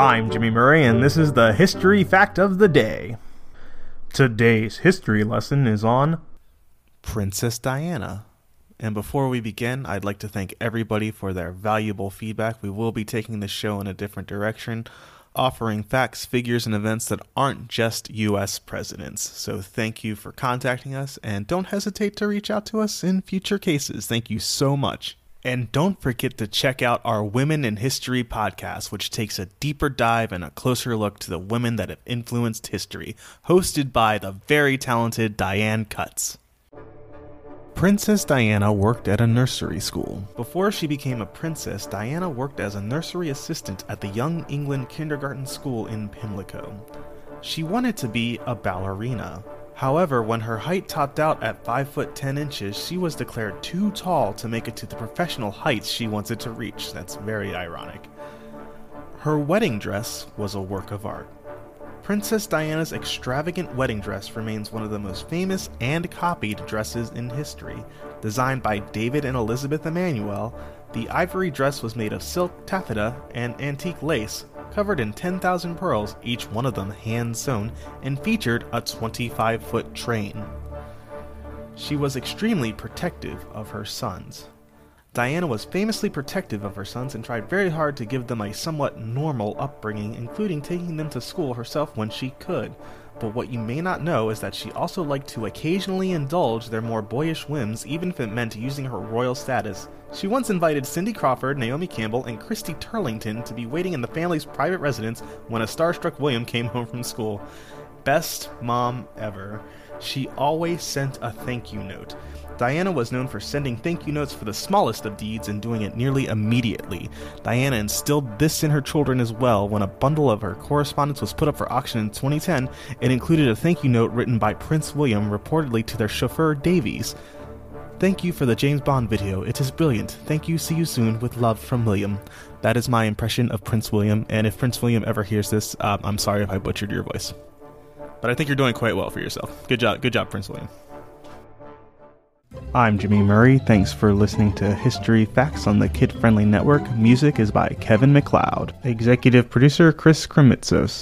I'm Jimmy Murray, and this is the History Fact of the Day. Today's history lesson is on Princess Diana. And before we begin, I'd like to thank everybody for their valuable feedback. We will be taking the show in a different direction, offering facts, figures, and events that aren't just U.S. presidents. So thank you for contacting us, and don't hesitate to reach out to us in future cases. Thank you so much. And don't forget to check out our Women in History podcast, which takes a deeper dive and a closer look to the women that have influenced history, hosted by the very talented Diane Cuts. Princess Diana worked at a nursery school. Before she became a princess, Diana worked as a nursery assistant at the Young England Kindergarten School in Pimlico. She wanted to be a ballerina. However, when her height topped out at 5'10", she was declared too tall to make it to the professional heights she wanted to reach. That's very ironic. Her wedding dress was a work of art. Princess Diana's extravagant wedding dress remains one of the most famous and copied dresses in history. Designed by David and Elizabeth Emmanuel, the ivory dress was made of silk taffeta and antique lace, covered in 10,000 pearls, each one of them hand-sewn, and featured a 25-foot train. She was extremely protective of her sons. Diana was famously protective of her sons and tried very hard to give them a somewhat normal upbringing, including taking them to school herself when she could. But what you may not know is that she also liked to occasionally indulge their more boyish whims, even if it meant using her royal status. She once invited Cindy Crawford, Naomi Campbell, and Christie Turlington to be waiting in the family's private residence when a starstruck William came home from school. Best mom ever. She always sent a thank you note. Diana was known for sending thank you notes for the smallest of deeds and doing it nearly immediately. Diana instilled this in her children as well when a bundle of her correspondence was put up for auction in 2010. It included a thank you note written by Prince William reportedly to their chauffeur Davies. Thank you for the James Bond video. It is brilliant. Thank you. See you soon. With love from William. That is my impression of Prince William, and if Prince William ever hears this, I'm sorry if I butchered your voice. But I think you're doing quite well for yourself. Good job, Prince William. I'm Jimmy Murray. Thanks for listening to History Facts on the Kid Friendly Network. Music is by Kevin MacLeod. Executive producer Chris Krimitsos.